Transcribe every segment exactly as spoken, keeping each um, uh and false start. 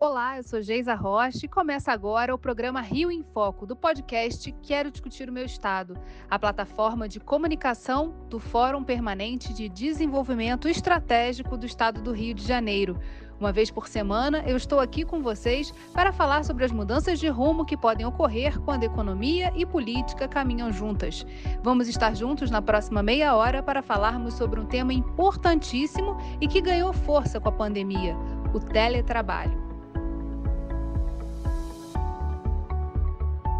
Olá, eu sou Geisa Rocha e começa agora o programa Rio em Foco, do podcast Quero Discutir o Meu Estado, a plataforma de comunicação do Fórum Permanente de Desenvolvimento Estratégico do Estado do Rio de Janeiro. Uma vez por semana, eu estou aqui com vocês para falar sobre as mudanças de rumo que podem ocorrer quando economia e política caminham juntas. Vamos estar juntos na próxima meia hora para falarmos sobre um tema importantíssimo e que ganhou força com a pandemia, o teletrabalho.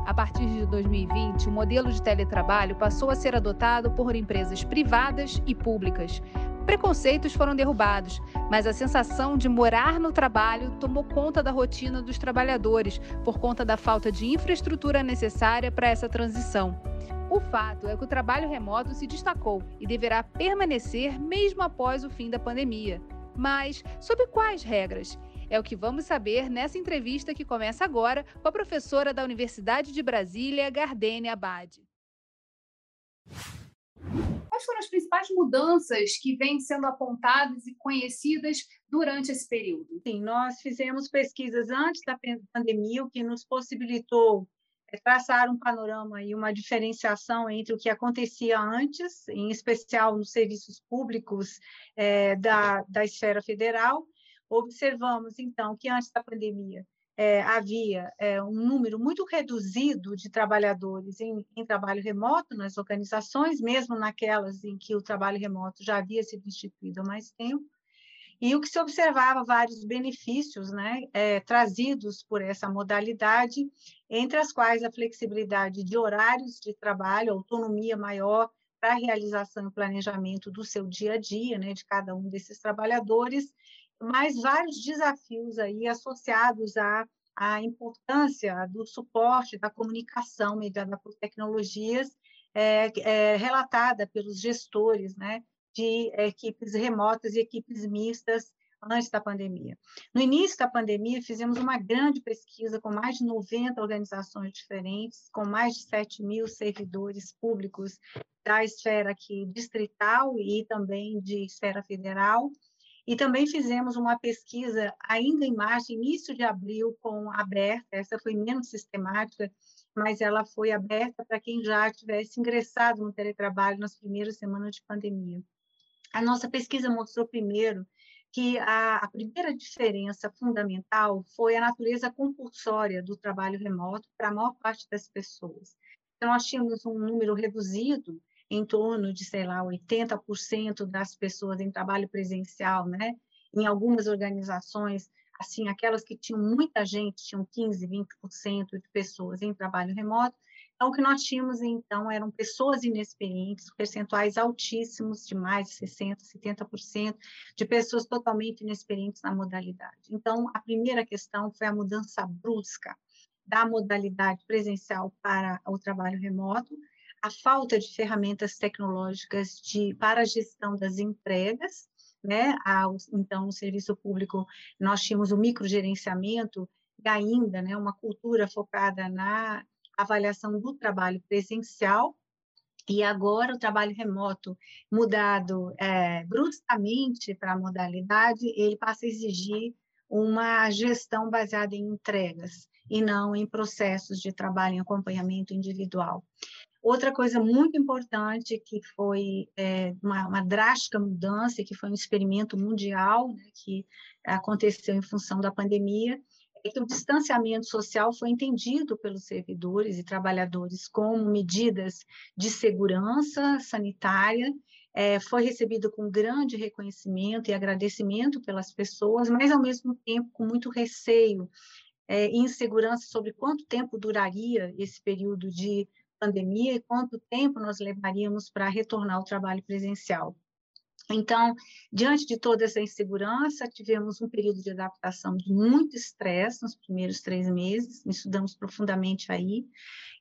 A partir de dois mil e vinte, o modelo de teletrabalho passou a ser adotado por empresas privadas e públicas. Preconceitos foram derrubados, mas a sensação de morar no trabalho tomou conta da rotina dos trabalhadores, por conta da falta de infraestrutura necessária para essa transição. O fato é que o trabalho remoto se destacou e deverá permanecer mesmo após o fim da pandemia. Mas, sob quais regras? É o que vamos saber nessa entrevista que começa agora com a professora da Universidade de Brasília, Gardênia Abbad. Quais foram as principais mudanças que vêm sendo apontadas e conhecidas durante esse período? Sim, nós fizemos pesquisas antes da pandemia, o que nos possibilitou traçar um panorama e uma diferenciação entre o que acontecia antes, em especial nos serviços públicos é, da, da esfera federal. Observamos, então, que antes da pandemia é, havia é, um número muito reduzido de trabalhadores em, em trabalho remoto nas organizações, mesmo naquelas em que o trabalho remoto já havia sido instituído há mais tempo, e o que se observava vários benefícios né, é, trazidos por essa modalidade, entre as quais a flexibilidade de horários de trabalho, autonomia maior para a realização e planejamento do seu dia a dia, né, de cada um desses trabalhadores, mas vários desafios aí associados à, à importância do suporte da comunicação mediada por tecnologias é, é, relatada pelos gestores né, de equipes remotas e equipes mistas antes da pandemia. No início da pandemia, fizemos uma grande pesquisa com mais de noventa organizações diferentes, com mais de sete mil servidores públicos da esfera aqui distrital e também de esfera federal, e também fizemos uma pesquisa ainda em março, início de abril, com aberta, essa foi menos sistemática, mas ela foi aberta para quem já tivesse ingressado no teletrabalho nas primeiras semanas de pandemia. A nossa pesquisa mostrou primeiro que a, a primeira diferença fundamental foi a natureza compulsória do trabalho remoto para a maior parte das pessoas. Então, nós tínhamos um número reduzido, em torno de, sei lá, oitenta por cento das pessoas em trabalho presencial, né? Em algumas organizações, assim, aquelas que tinham muita gente, tinham quinze, vinte por cento de pessoas em trabalho remoto. Então, o que nós tínhamos, então, eram pessoas inexperientes, percentuais altíssimos, de mais de sessenta por cento, setenta por cento, de pessoas totalmente inexperientes na modalidade. Então, a primeira questão foi a mudança brusca da modalidade presencial para o trabalho remoto, a falta de ferramentas tecnológicas de, para a gestão das entregas, né? Ao, então, no serviço público, nós tínhamos o microgerenciamento e ainda né, uma cultura focada na avaliação do trabalho presencial, e agora o trabalho remoto mudado é, bruscamente para a modalidade, ele passa a exigir uma gestão baseada em entregas e não em processos de trabalho em acompanhamento individual. Outra coisa muito importante que foi é, uma, uma drástica mudança, que foi um experimento mundial né, que aconteceu em função da pandemia, é que o distanciamento social foi entendido pelos servidores e trabalhadores como medidas de segurança sanitária, é, foi recebido com grande reconhecimento e agradecimento pelas pessoas, mas ao mesmo tempo com muito receio é, e insegurança sobre quanto tempo duraria esse período de pandemia e quanto tempo nós levaríamos para retornar ao trabalho presencial. Então, diante de toda essa insegurança, tivemos um período de adaptação de muito estresse nos primeiros três meses, estudamos profundamente aí,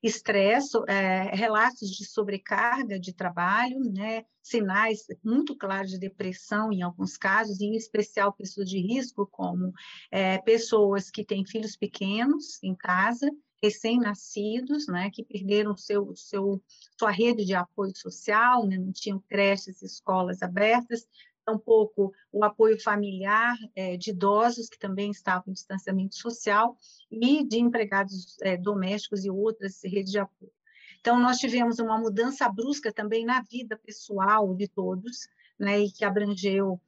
estresse, é, relatos de sobrecarga de trabalho, né, sinais muito claros de depressão em alguns casos, em especial pessoas de risco, como é, pessoas que têm filhos pequenos em casa, recém-nascidos, né, que perderam seu, seu, sua rede de apoio social, né, não tinham creches e escolas abertas, um pouco o apoio familiar é, de idosos que também estavam em distanciamento social e de empregados é, domésticos e outras redes de apoio. Então, nós tivemos uma mudança brusca também na vida pessoal de todos, né, e que abrangeu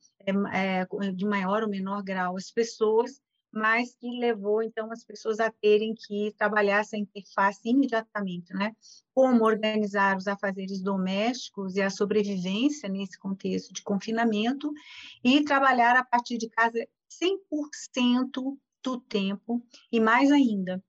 é, é, de maior ou menor grau as pessoas, mas que levou, então, as pessoas a terem que trabalhar essa interface imediatamente, né? Como organizar os afazeres domésticos e a sobrevivência nesse contexto de confinamento e trabalhar a partir de casa cem por cento do tempo e, mais ainda,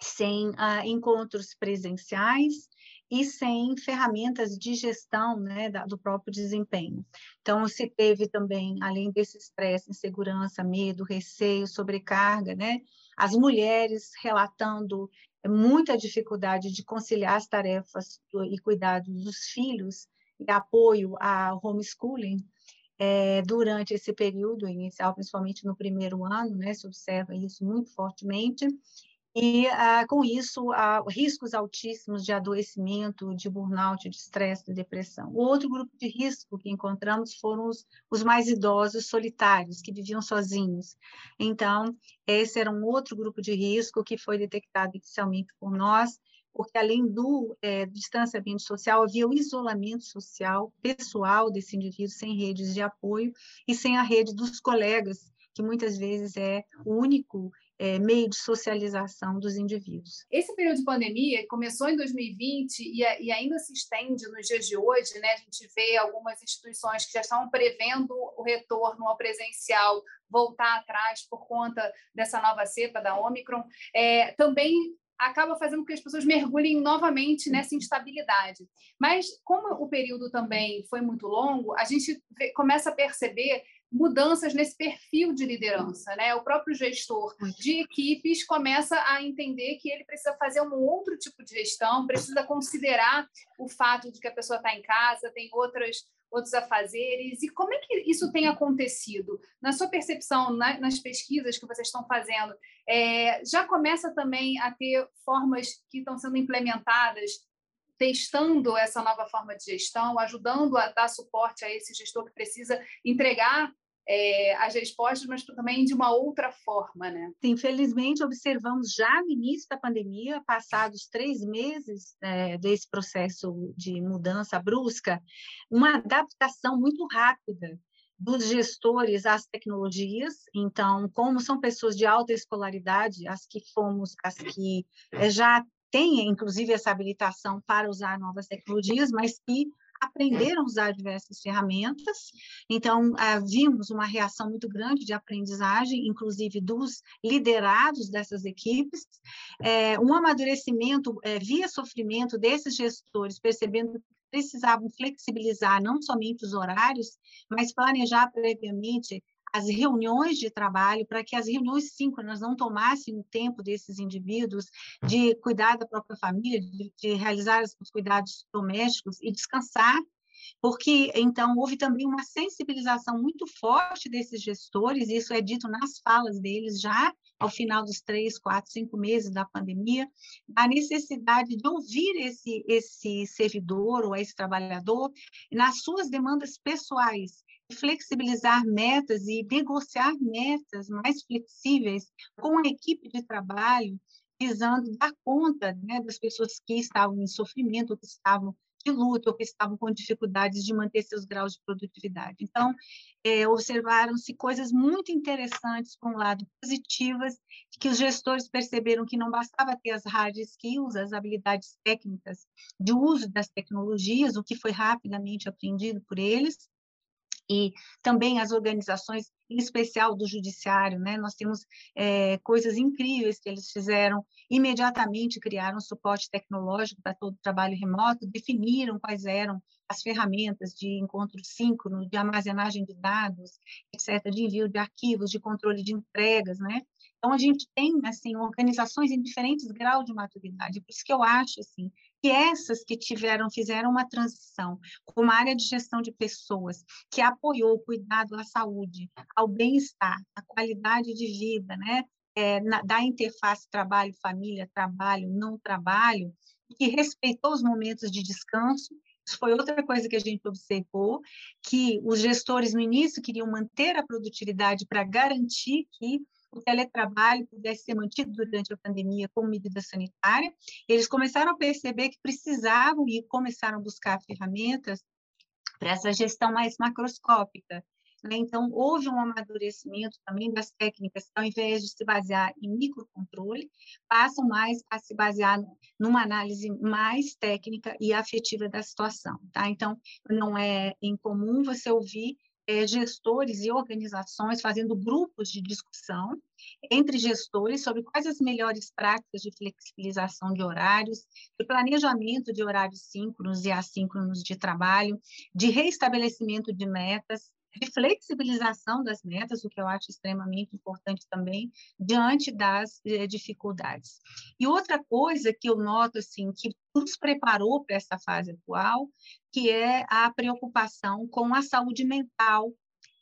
sem ah, encontros presenciais e sem ferramentas de gestão, né, da, do próprio desempenho. Então, se teve também, além desse estresse, insegurança, medo, receio, sobrecarga, né, as mulheres relatando muita dificuldade de conciliar as tarefas do, e cuidados dos filhos e apoio ao homeschooling é, durante esse período inicial, principalmente no primeiro ano, né, se observa isso muito fortemente. E, ah, com isso, ah, riscos altíssimos de adoecimento, de burnout, de estresse, de depressão. O outro grupo de risco que encontramos foram os, os mais idosos solitários, que viviam sozinhos. Então, esse era um outro grupo de risco que foi detectado inicialmente por nós, porque além do é, distanciamento social, havia o isolamento social, pessoal desse indivíduo, sem redes de apoio e sem a rede dos colegas, que muitas vezes é o único é, meio de socialização dos indivíduos. Esse período de pandemia começou em dois mil e vinte e, a, e ainda se estende nos dias de hoje, né? A gente vê algumas instituições que já estavam prevendo o retorno ao presencial, voltar atrás por conta dessa nova cepa da Ômicron, é, também acaba fazendo com que as pessoas mergulhem novamente nessa instabilidade. Mas como o período também foi muito longo, a gente vê, começa a perceber mudanças nesse perfil de liderança, né? O próprio gestor de equipes começa a entender que ele precisa fazer um outro tipo de gestão, precisa considerar o fato de que a pessoa está em casa, tem outras, outros afazeres. E como é que isso tem acontecido? Na sua percepção, na, nas pesquisas que vocês estão fazendo, é, já começa também a ter formas que estão sendo implementadas testando essa nova forma de gestão, ajudando a dar suporte a esse gestor que precisa entregar é, as respostas, mas também de uma outra forma, né? Infelizmente, observamos já no início da pandemia, passados três meses é, desse processo de mudança brusca, uma adaptação muito rápida dos gestores às tecnologias. Então, como são pessoas de alta escolaridade, as que fomos, as que é, já tem, inclusive, essa habilitação para usar novas tecnologias, mas que aprenderam a usar diversas ferramentas. Então, vimos uma reação muito grande de aprendizagem, inclusive dos liderados dessas equipes, um amadurecimento via sofrimento desses gestores, percebendo que precisavam flexibilizar não somente os horários, mas planejar previamente as reuniões de trabalho, para que as reuniões síncronas não tomassem o tempo desses indivíduos de cuidar da própria família, de, de realizar os cuidados domésticos e descansar, porque, então, houve também uma sensibilização muito forte desses gestores, e isso é dito nas falas deles já ao final dos três, quatro, cinco meses da pandemia, a necessidade de ouvir esse, esse servidor ou esse trabalhador nas suas demandas pessoais, flexibilizar metas e negociar metas mais flexíveis com a equipe de trabalho, visando dar conta, né, das pessoas que estavam em sofrimento, que estavam de luto, ou que estavam com dificuldades de manter seus graus de produtividade. Então, é, observaram-se coisas muito interessantes, por um lado, positivas, que os gestores perceberam que não bastava ter as hard skills, as habilidades técnicas de uso das tecnologias, o que foi rapidamente aprendido por eles, e também as organizações, em especial do judiciário, né? Nós temos é, coisas incríveis que eles fizeram, imediatamente criaram suporte tecnológico para todo o trabalho remoto, definiram quais eram as ferramentas de encontro síncrono, de armazenagem de dados, etcétera, de envio de arquivos, de controle de entregas, né? Então, a gente tem, assim, organizações em diferentes graus de maturidade, por isso que eu acho, assim, que essas que tiveram, fizeram uma transição com uma área de gestão de pessoas que apoiou o cuidado à saúde, ao bem-estar, à qualidade de vida, né, é, na, da interface trabalho-família, trabalho-não-trabalho, que respeitou os momentos de descanso, Isso foi outra coisa que a gente observou, que os gestores no início queriam manter a produtividade para garantir que o teletrabalho pudesse ser mantido durante a pandemia como medida sanitária. Eles começaram a perceber que precisavam e começaram a buscar ferramentas para essa gestão mais macroscópica. Então, houve um amadurecimento também das técnicas, ao invés de se basear em microcontrole, passam mais a se basear numa análise mais técnica e afetiva da situação. Tá? Então, não é incomum você ouvir é, gestores e organizações fazendo grupos de discussão entre gestores sobre quais as melhores práticas de flexibilização de horários, de planejamento de horários síncronos e assíncronos de trabalho, de reestabelecimento de metas, de flexibilização das metas, o que eu acho extremamente importante também, diante das eh, dificuldades. E outra coisa que eu noto, assim, que nos preparou para essa fase atual, que é a preocupação com a saúde mental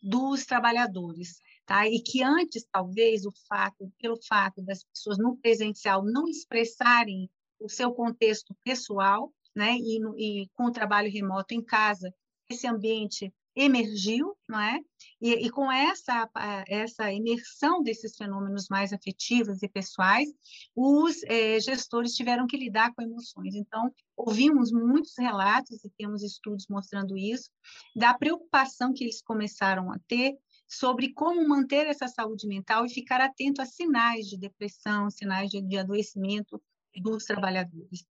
dos trabalhadores, tá? E que antes, talvez, o fato, pelo fato das pessoas no presencial não expressarem o seu contexto pessoal, né? E, no, e com o trabalho remoto em casa, esse ambiente emergiu, não é? E, e com essa, essa imersão desses fenômenos mais afetivos e pessoais, os eh, gestores tiveram que lidar com emoções. Então, ouvimos muitos relatos, e temos estudos mostrando isso, da preocupação que eles começaram a ter sobre como manter essa saúde mental e ficar atento a sinais de depressão, sinais de, de adoecimento dos trabalhadores.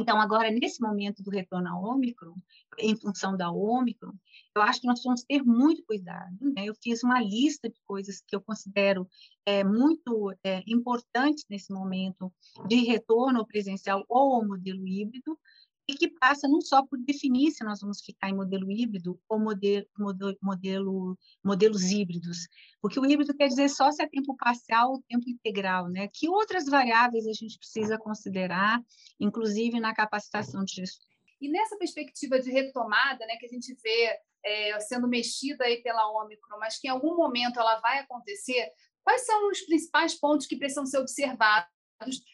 Então, agora, nesse momento do retorno ao Ômicron, em função da Ômicron, eu acho que nós vamos ter muito cuidado, né? Eu fiz uma lista de coisas que eu considero é, muito é, importantes nesse momento de retorno ao presencial ou ao modelo híbrido, e que passa não só por definir se nós vamos ficar em modelo híbrido ou modelo, modelo, modelos híbridos, porque o híbrido quer dizer só se é tempo parcial ou tempo integral, né? Que outras variáveis a gente precisa considerar, inclusive na capacitação de gestores. E nessa perspectiva de retomada, né, que a gente vê é, sendo mexida aí pela Ômicron, mas que em algum momento ela vai acontecer, quais são os principais pontos que precisam ser observados,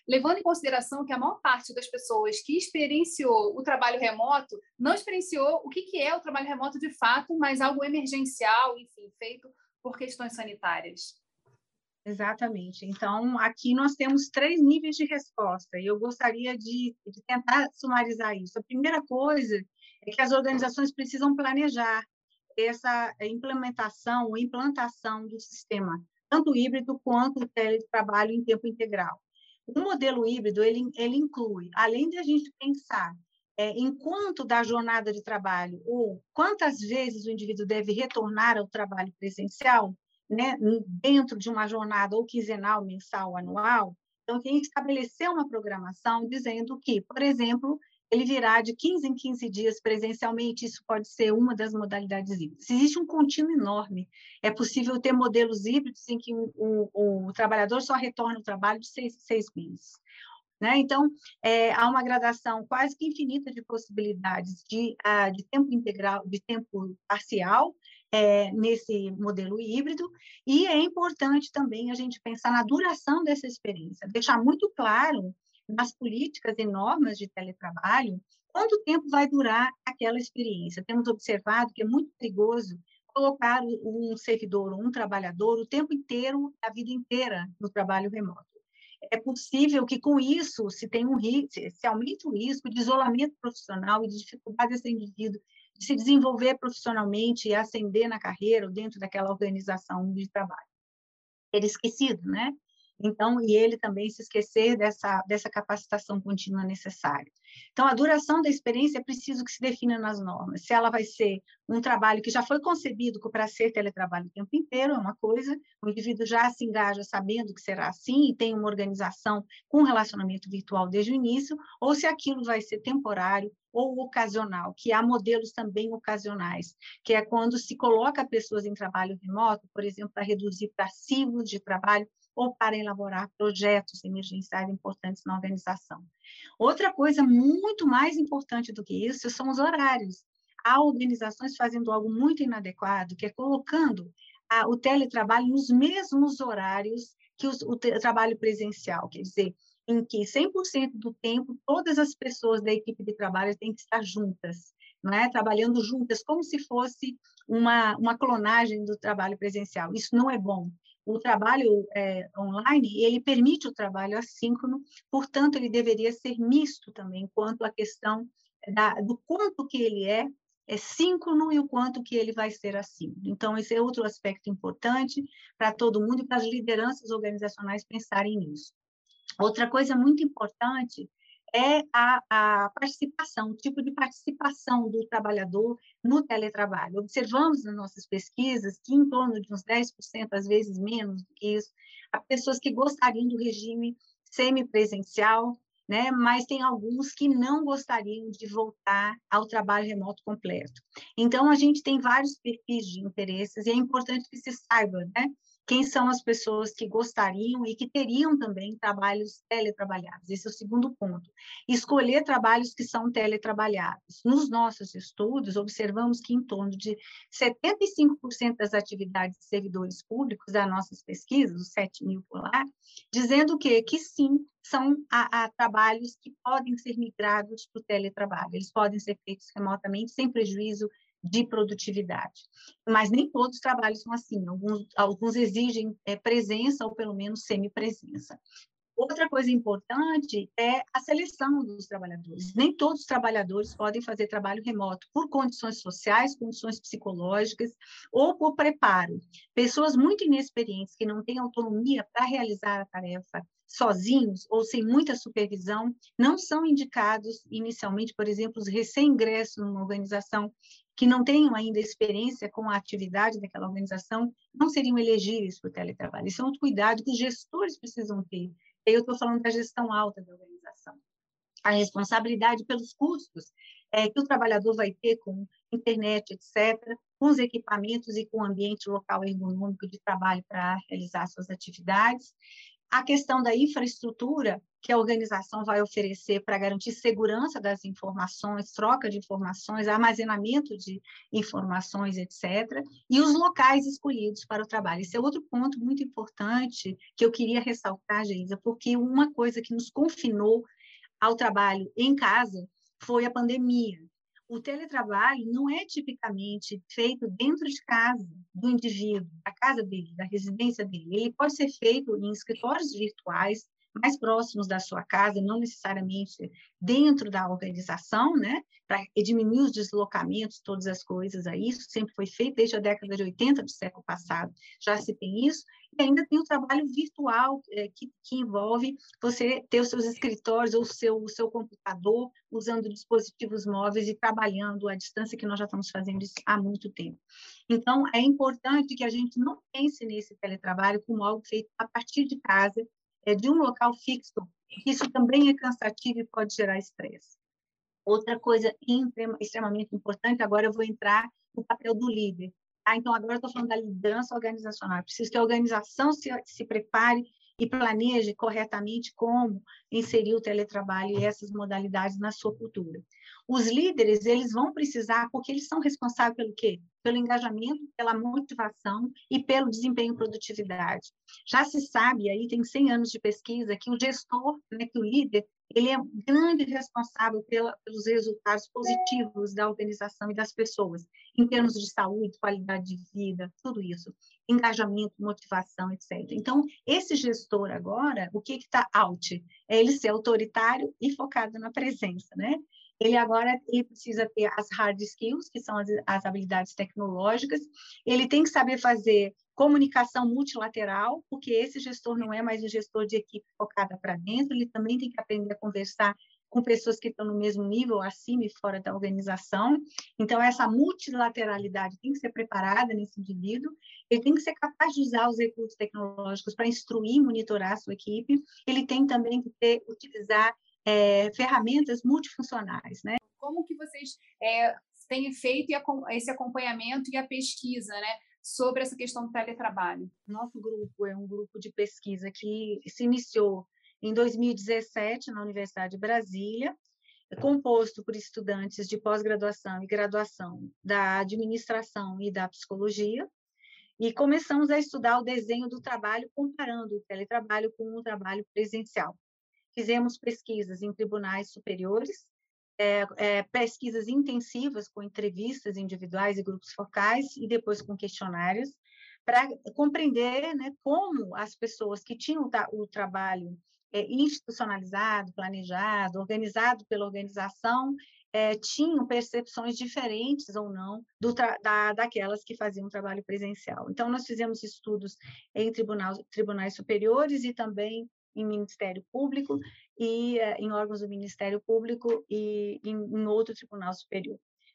levando em consideração que a maior parte das pessoas que experienciou o trabalho remoto não experienciou o que é o trabalho remoto de fato, mas algo emergencial, enfim, feito por questões sanitárias? Exatamente. Então, aqui nós temos três níveis de resposta, e eu gostaria de, de tentar sumarizar isso. A primeira coisa é que as organizações precisam planejar essa implementação ou implantação do sistema, tanto híbrido quanto teletrabalho em tempo integral. O modelo híbrido, ele, ele inclui, além de a gente pensar é, em quanto da jornada de trabalho ou quantas vezes o indivíduo deve retornar ao trabalho presencial, né, dentro de uma jornada ou quinzenal, mensal, anual. Então, tem que estabelecer uma programação dizendo que, por exemplo, ele virá de quinze em quinze dias presencialmente, isso pode ser uma das modalidades híbridas. Existe um contínuo enorme. É possível ter modelos híbridos em que o, o, o trabalhador só retorna ao trabalho de seis, seis meses. Né? Então, é, há uma gradação quase que infinita de possibilidades de, uh, de tempo integral, de tempo parcial, é, nesse modelo híbrido, e é importante também a gente pensar na duração dessa experiência, deixar muito claro nas políticas e normas de teletrabalho, quanto tempo vai durar aquela experiência. Temos observado que é muito perigoso colocar um servidor ou um trabalhador o tempo inteiro, a vida inteira, no trabalho remoto. É possível que, com isso, se, tem um, se aumente o risco de isolamento profissional e de dificuldade desse indivíduo de se desenvolver profissionalmente e ascender na carreira ou dentro daquela organização de trabalho. Ser esquecido, né? Então, e ele também se esquecer dessa, dessa capacitação contínua necessária. Então, a duração da experiência é preciso que se defina nas normas. Se ela vai ser um trabalho que já foi concebido para ser teletrabalho o tempo inteiro, é uma coisa, o indivíduo já se engaja sabendo que será assim e tem uma organização com relacionamento virtual desde o início, ou se aquilo vai ser temporário ou ocasional, que há modelos também ocasionais, que é quando se coloca pessoas em trabalho remoto, por exemplo, para reduzir passivos de trabalho, ou para elaborar projetos emergenciais importantes na organização. Outra coisa muito mais importante do que isso são os horários. Há organizações fazendo algo muito inadequado, que é colocando a, o teletrabalho nos mesmos horários que os, o te, trabalho presencial, quer dizer, em que cem por cento do tempo todas as pessoas da equipe de trabalho têm que estar juntas. né, trabalhando juntas, como se fosse uma, uma clonagem do trabalho presencial. Isso não é bom. O trabalho é, online, ele permite o trabalho assíncrono, portanto, ele deveria ser misto também, quanto à questão da, do quanto que ele é, é síncrono e o quanto que ele vai ser assíncrono. Então, esse é outro aspecto importante para todo mundo e para as lideranças organizacionais pensarem nisso. Outra coisa muito importante é a, a participação, o tipo de participação do trabalhador no teletrabalho. Observamos nas nossas pesquisas que em torno de uns dez por cento, às vezes menos do que isso, há pessoas que gostariam do regime semipresencial, né? Mas tem alguns que não gostariam de voltar ao trabalho remoto completo. Então, a gente tem vários perfis de interesses e é importante que se saiba, né? Quem são as pessoas que gostariam e que teriam também trabalhos teletrabalhados. Esse é o segundo ponto. Escolher trabalhos que são teletrabalhados. Nos nossos estudos, observamos que em torno de setenta e cinco por cento das atividades de servidores públicos das nossas pesquisas, os sete mil por lá, dizendo que, que sim, são a, a trabalhos que podem ser migrados para o teletrabalho. Eles podem ser feitos remotamente, sem prejuízo de produtividade, mas nem todos os trabalhos são assim, alguns, alguns exigem é, presença ou pelo menos semipresença. Outra coisa importante é a seleção dos trabalhadores. Nem todos os trabalhadores podem fazer trabalho remoto por condições sociais, condições psicológicas ou por preparo. Pessoas muito inexperientes que não têm autonomia para realizar a tarefa sozinhos ou sem muita supervisão não são indicados inicialmente, por exemplo, os recém-ingressos numa organização que não tenham ainda experiência com a atividade daquela organização, não seriam elegíveis para o teletrabalho. Isso é um cuidado que os gestores precisam ter. Eu estou falando da gestão alta da organização. A responsabilidade pelos custos é, que o trabalhador vai ter com internet, etcétera, com os equipamentos e com o ambiente local ergonômico de trabalho para realizar suas atividades. A questão da infraestrutura que a organização vai oferecer para garantir segurança das informações, troca de informações, armazenamento de informações, etcétera, e os locais escolhidos para o trabalho. Esse é outro ponto muito importante que eu queria ressaltar, Geisa, porque uma coisa que nos confinou ao trabalho em casa foi a pandemia. O teletrabalho não é tipicamente feito dentro de casa do indivíduo, da casa dele, da residência dele. Ele pode ser feito em escritórios virtuais, mais próximos da sua casa, não necessariamente dentro da organização, né? Para diminuir os deslocamentos, todas as coisas aí. Isso sempre foi feito desde a década de oitenta do século passado. Já se tem isso. E ainda tem o trabalho virtual, é, que, que envolve você ter os seus escritórios ou o seu, o seu computador usando dispositivos móveis e trabalhando à distância, que nós já estamos fazendo isso há muito tempo. Então, é importante que a gente não pense nesse teletrabalho como algo feito a partir de casa, é de um local fixo, isso também é cansativo e pode gerar estresse. Outra coisa extremamente importante, agora eu vou entrar no papel do líder. Ah, então, agora eu estou falando da liderança organizacional. Eu preciso que a organização se, se prepare e planeje corretamente como inserir o teletrabalho e essas modalidades na sua cultura. Os líderes, eles vão precisar, porque eles são responsáveis pelo quê? Pelo engajamento, pela motivação e pelo desempenho e produtividade. Já se sabe, aí tem cem anos de pesquisa, que o gestor, né, que o líder, ele é grande responsável pela, pelos resultados positivos da organização e das pessoas, em termos de saúde, qualidade de vida, tudo isso, engajamento, motivação, etcétera. Então, esse gestor agora, o que está out? É ele ser autoritário e focado na presença, né? Ele agora ele precisa ter as hard skills, que são as, as habilidades tecnológicas, ele tem que saber fazer comunicação multilateral, porque esse gestor não é mais um gestor de equipe focada para dentro, ele também tem que aprender a conversar com pessoas que estão no mesmo nível, acima e fora da organização. Então, essa multilateralidade tem que ser preparada nesse indivíduo, ele tem que ser capaz de usar os recursos tecnológicos para instruir e monitorar a sua equipe, ele tem também que ter, utilizar É, ferramentas multifuncionais, né? Como que vocês é, têm feito esse acompanhamento e a pesquisa, né, sobre essa questão do teletrabalho? Nosso grupo é um grupo de pesquisa que se iniciou em dois mil e dezessete na Universidade de Brasília, composto por estudantes de pós-graduação e graduação da administração e da psicologia, e começamos a estudar o desenho do trabalho comparando o teletrabalho com o trabalho presencial. Fizemos pesquisas em tribunais superiores, É, é, pesquisas intensivas com entrevistas individuais e grupos focais e depois com questionários para compreender, né, como as pessoas que tinham o trabalho é, institucionalizado, planejado, organizado pela organização, é, tinham percepções diferentes ou não do da, daquelas que faziam trabalho presencial. Então, nós fizemos estudos em tribunal, tribunais superiores e também em Ministério Público e eh, em órgãos do Ministério Público e em, em outro tribunal superior.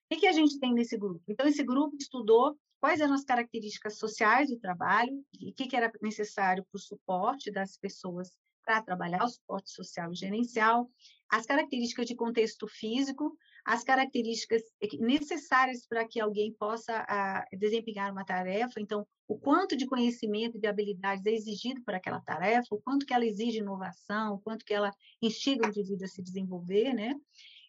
O que a gente tem nesse grupo? Então, esse grupo estudou quais eram as características sociais do trabalho e o que, que era necessário para o suporte das pessoas para trabalhar, o suporte social e gerencial, as características de contexto físico, as características necessárias para que alguém possa a, desempenhar uma tarefa, então, o quanto de conhecimento e de habilidades é exigido por aquela tarefa, o quanto que ela exige inovação, o quanto que ela instiga o indivíduo a se desenvolver, né?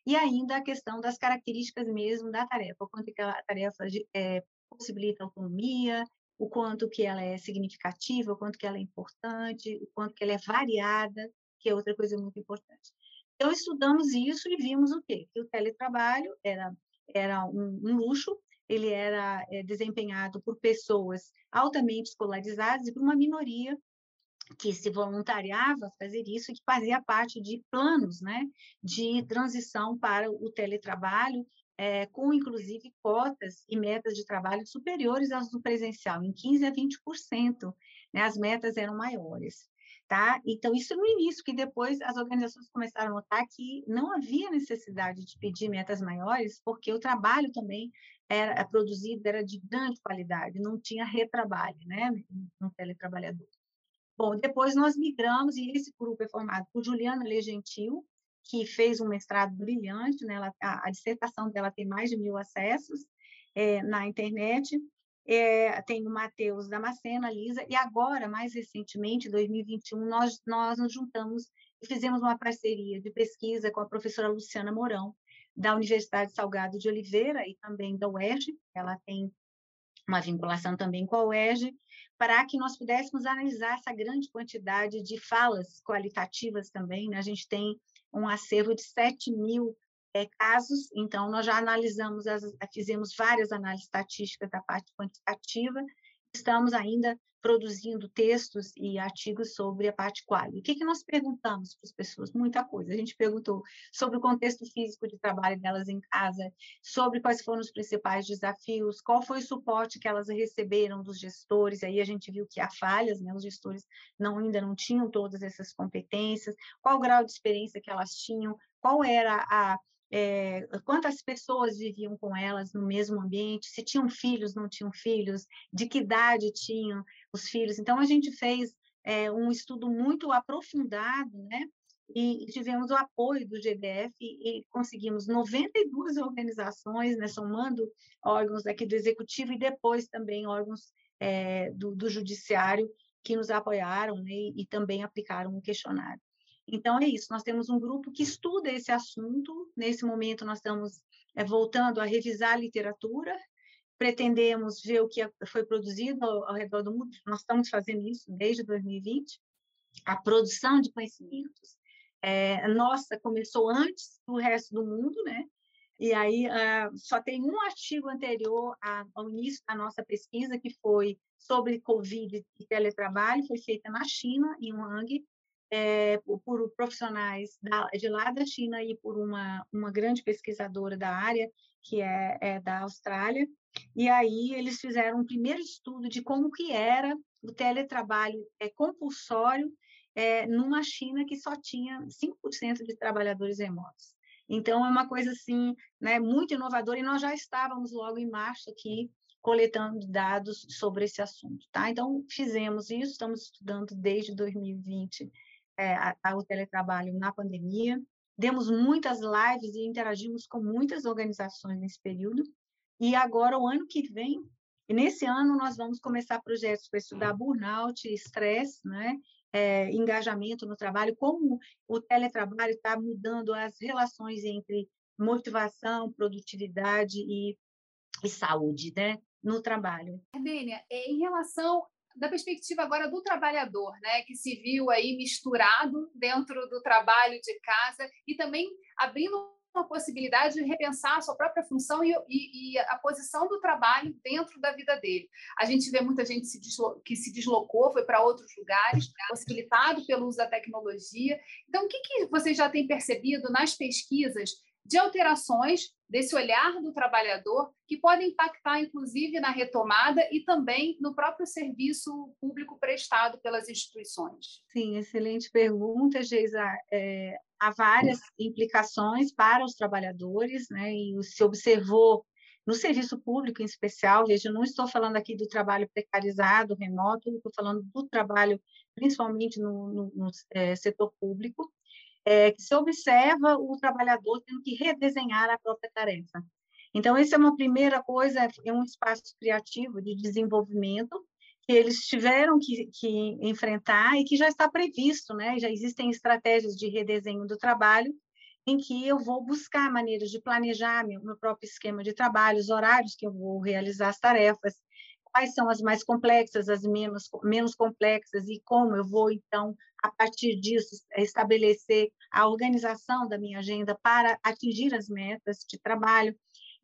E ainda a questão das características mesmo da tarefa, o quanto que a tarefa é, possibilita autonomia, o quanto que ela é significativa, o quanto que ela é importante, o quanto que ela é variada, que é outra coisa muito importante. Então, estudamos isso e vimos o quê? Que o teletrabalho era, era um, um luxo, ele era é, desempenhado por pessoas altamente escolarizadas e por uma minoria que se voluntariava a fazer isso e que fazia parte de planos, né, de transição para o teletrabalho, é, com, inclusive, cotas e metas de trabalho superiores às do presencial, em quinze a vinte por cento, né, as metas eram maiores. Tá? Então, isso no início, que depois as organizações começaram a notar que não havia necessidade de pedir metas maiores, porque o trabalho também era produzido, era de grande qualidade, não tinha retrabalho, né, no teletrabalhador. Bom, depois nós migramos, e esse grupo é formado por Juliana Legentil, que fez um mestrado brilhante, né, ela, a, a dissertação dela tem mais de mil acessos é, na internet. É, tem o Matheus da Macena, a Lisa, e agora, mais recentemente, em dois mil e vinte e um, nós, nós nos juntamos e fizemos uma parceria de pesquisa com a professora Luciana Mourão, da Universidade Salgado de Oliveira e também da U E R J, ela tem uma vinculação também com a U E R J, para que nós pudéssemos analisar essa grande quantidade de falas qualitativas também, né? A gente tem um acervo de sete mil É, casos, então nós já analisamos, as, fizemos várias análises estatísticas da parte quantitativa, estamos ainda produzindo textos e artigos sobre a parte qual. O que, que nós perguntamos para as pessoas? Muita coisa. A gente perguntou sobre o contexto físico de trabalho delas em casa, sobre quais foram os principais desafios, qual foi o suporte que elas receberam dos gestores, aí a gente viu que há falhas, né? Os gestores não, ainda não tinham todas essas competências, qual o grau de experiência que elas tinham, qual era a É, quantas pessoas viviam com elas no mesmo ambiente, se tinham filhos, não tinham filhos, de que idade tinham os filhos. Então, a gente fez é, um estudo muito aprofundado, né? E tivemos o apoio do G D F e conseguimos noventa e duas organizações, né? Somando órgãos aqui do Executivo e depois também órgãos é, do, do Judiciário que nos apoiaram, né? E, e também aplicaram o questionário. Então, é isso, nós temos um grupo que estuda esse assunto, nesse momento nós estamos é, voltando a revisar a literatura, pretendemos ver o que foi produzido ao, ao redor do mundo, nós estamos fazendo isso desde dois mil e vinte, a produção de conhecimentos, é, nossa, começou antes do resto do mundo, né? E aí uh, só tem um artigo anterior a, ao início da nossa pesquisa, que foi sobre Covid e teletrabalho, foi feita na China, em Wuhan, É, por profissionais da, de lá da China e por uma, uma grande pesquisadora da área, que é, é da Austrália, e aí eles fizeram um primeiro estudo de como que era o teletrabalho é, compulsório é, numa China que só tinha cinco por cento de trabalhadores remotos. Então, é uma coisa assim, né, muito inovadora, e nós já estávamos logo em março aqui, coletando dados sobre esse assunto. Tá? Então, fizemos isso, estamos estudando desde dois mil e vinte, o teletrabalho na pandemia, demos muitas lives e interagimos com muitas organizações nesse período, e agora, o ano que vem, e nesse ano nós vamos começar projetos para estudar burnout, estresse, né? é, engajamento no trabalho, como o teletrabalho está mudando as relações entre motivação, produtividade e, e saúde, né? No trabalho. Gardênia, em relação da perspectiva agora do trabalhador, né, que se viu aí misturado dentro do trabalho de casa e também abrindo uma possibilidade de repensar a sua própria função e, e, e a posição do trabalho dentro da vida dele. A gente vê muita gente se deslo- que se deslocou, foi para outros lugares, possibilitado pelo uso da tecnologia. Então, o que, que vocês já têm percebido nas pesquisas de alterações desse olhar do trabalhador que podem impactar, inclusive, na retomada e também no próprio serviço público prestado pelas instituições? Sim, excelente pergunta, Geisa. É, há várias implicações para os trabalhadores, né? E se observou no serviço público em especial. Veja, eu não estou falando aqui do trabalho precarizado, remoto, estou falando do trabalho principalmente no, no, no é, setor público, É, que se observa o trabalhador tendo que redesenhar a própria tarefa. Então, essa é uma primeira coisa, é um espaço criativo de desenvolvimento que eles tiveram que, que enfrentar e que já está previsto, né? Já existem estratégias de redesenho do trabalho em que eu vou buscar maneiras de planejar meu, meu próprio esquema de trabalho, os horários que eu vou realizar as tarefas, quais são as mais complexas, as menos, menos complexas, e como eu vou, então, a partir disso, estabelecer a organização da minha agenda para atingir as metas de trabalho.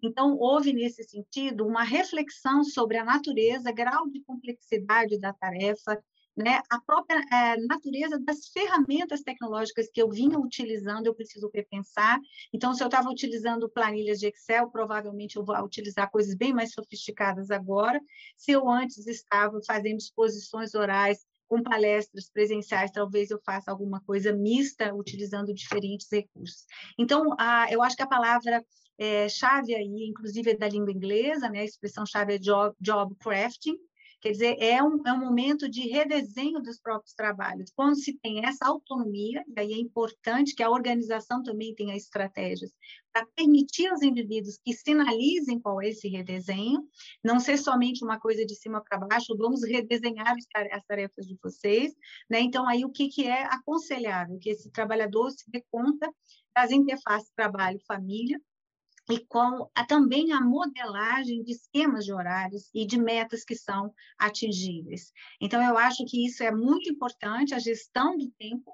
Então, houve, nesse sentido, uma reflexão sobre a natureza, grau de complexidade da tarefa, né? A própria é, natureza das ferramentas tecnológicas que eu vinha utilizando, eu preciso repensar. Então, se eu estava utilizando planilhas de Excel, provavelmente eu vou utilizar coisas bem mais sofisticadas agora. Se eu antes estava fazendo exposições orais com palestras presenciais, talvez eu faça alguma coisa mista, utilizando diferentes recursos. Então, a, eu acho que a palavra é, chave aí, inclusive é da língua inglesa, né? A expressão chave é job, job crafting. Quer dizer, é um, é um momento de redesenho dos próprios trabalhos. Quando se tem essa autonomia, e aí é importante que a organização também tenha estratégias para permitir aos indivíduos que sinalizem qual é esse redesenho, não ser somente uma coisa de cima para baixo, vamos redesenhar as tarefas de vocês, né? Então, aí o que, que é aconselhável? Que esse trabalhador se dê conta das interfaces trabalho-família, e com a, também a modelagem de esquemas de horários e de metas que são atingíveis. Então, eu acho que isso é muito importante, a gestão do tempo.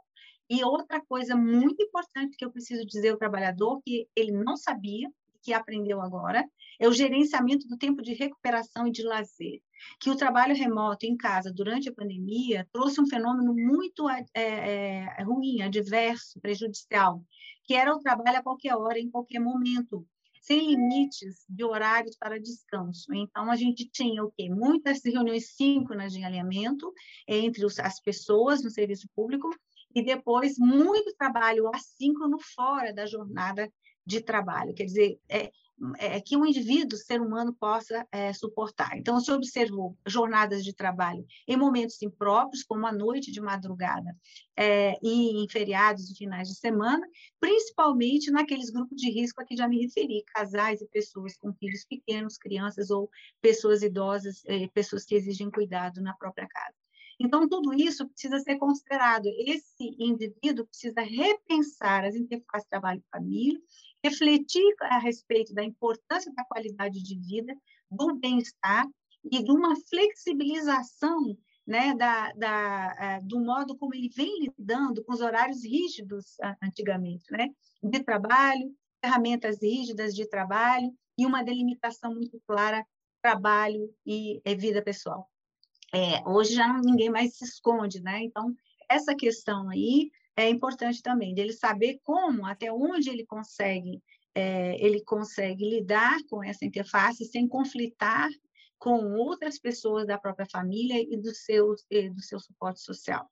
E outra coisa muito importante que eu preciso dizer ao trabalhador, que ele não sabia, que aprendeu agora, é o gerenciamento do tempo de recuperação e de lazer, que o trabalho remoto em casa durante a pandemia trouxe um fenômeno muito é, é, ruim, adverso, prejudicial, que era o trabalho a qualquer hora, em qualquer momento, sem limites de horários para descanso. Então, a gente tinha o quê? Muitas reuniões síncronas de alinhamento entre os, as pessoas no serviço público e depois muito trabalho assíncrono fora da jornada de trabalho. Quer dizer, é, é que um indivíduo, ser humano, possa é, suportar. Então, se observou jornadas de trabalho em momentos impróprios, como a noite de madrugada é, e em feriados e finais de semana, principalmente naqueles grupos de risco a que já me referi, casais e pessoas com filhos pequenos, crianças ou pessoas idosas, é, pessoas que exigem cuidado na própria casa. Então, tudo isso precisa ser considerado. Esse indivíduo precisa repensar as interfaces trabalho-família, refletir a respeito da importância da qualidade de vida, do bem-estar e de uma flexibilização, né, da, da, do modo como ele vem lidando com os horários rígidos antigamente, né, de trabalho, ferramentas rígidas de trabalho e uma delimitação muito clara, trabalho e vida pessoal. É, hoje já ninguém mais se esconde, né? Então, essa questão aí é importante também, dele saber como, até onde ele consegue, é, ele consegue lidar com essa interface sem conflitar com outras pessoas da própria família e do seu, do seu suporte social.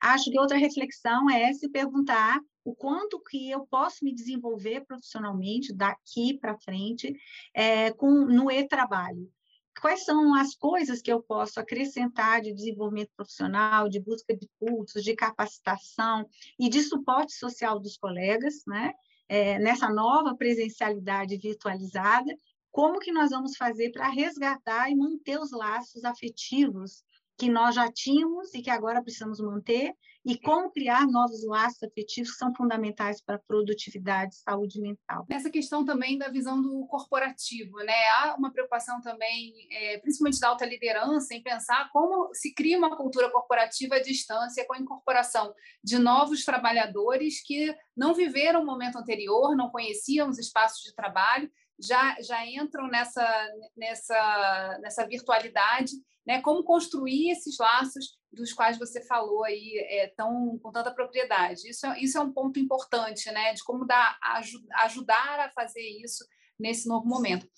Acho que outra reflexão é se perguntar o quanto que eu posso me desenvolver profissionalmente daqui para frente é, com, no e-trabalho. Quais são as coisas que eu posso acrescentar de desenvolvimento profissional, de busca de cursos, de capacitação e de suporte social dos colegas, né? É, nessa nova presencialidade virtualizada, como que nós vamos fazer para resgatar e manter os laços afetivos que nós já tínhamos e que agora precisamos manter, e como criar novos laços afetivos que são fundamentais para a produtividade e saúde mental. Nessa questão também da visão do corporativo, né? Há uma preocupação também, é, principalmente da alta liderança, em pensar como se cria uma cultura corporativa à distância com a incorporação de novos trabalhadores que não viveram o momento anterior, não conheciam os espaços de trabalho, já, já entram nessa, nessa, nessa virtualidade, né? Como construir esses laços dos quais você falou aí é, tão, com tanta propriedade. Isso é, isso é um ponto importante, né? De como dar, ajudar a fazer isso nesse novo momento.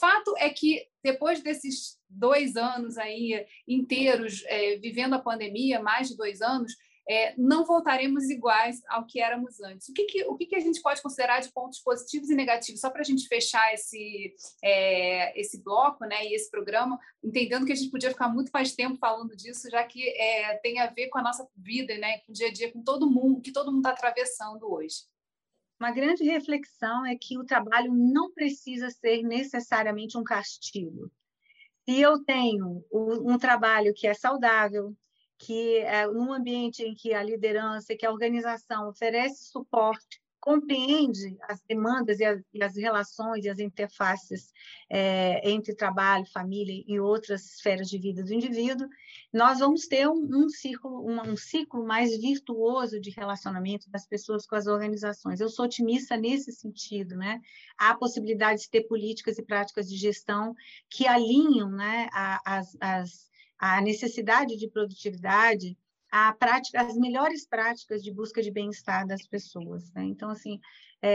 Fato é que, depois desses dois anos aí inteiros é, vivendo a pandemia, mais de dois anos, É, não voltaremos iguais ao que éramos antes. O que, que, o que, que a gente pode considerar de pontos positivos e negativos? Só para a gente fechar esse, é, esse bloco, né, e esse programa, entendendo que a gente podia ficar muito mais tempo falando disso, já que é, tem a ver com a nossa vida, né, com o dia a dia, com todo mundo, que todo mundo está atravessando hoje. Uma grande reflexão é que o trabalho não precisa ser necessariamente um castigo. Se eu tenho um trabalho que é saudável, que é num ambiente em que a liderança, que a organização oferece suporte, compreende as demandas e as, e as relações e as interfaces é, entre trabalho, família e outras esferas de vida do indivíduo, nós vamos ter um, um, círculo, uma, um ciclo mais virtuoso de relacionamento das pessoas com as organizações. Eu sou otimista nesse sentido, né? Há possibilidade de ter políticas e práticas de gestão que alinham, né, a, as, as a necessidade de produtividade, a prática, as melhores práticas de busca de bem-estar das pessoas, né? Então, assim, é,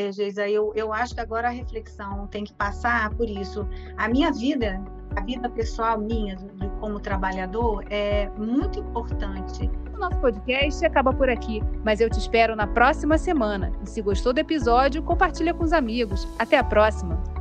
é, Geisa, eu, eu acho que agora a reflexão tem que passar por isso. A minha vida, a vida pessoal minha do, como trabalhador é muito importante. O nosso podcast acaba por aqui, mas eu te espero na próxima semana. E se gostou do episódio, compartilha com os amigos. Até a próxima!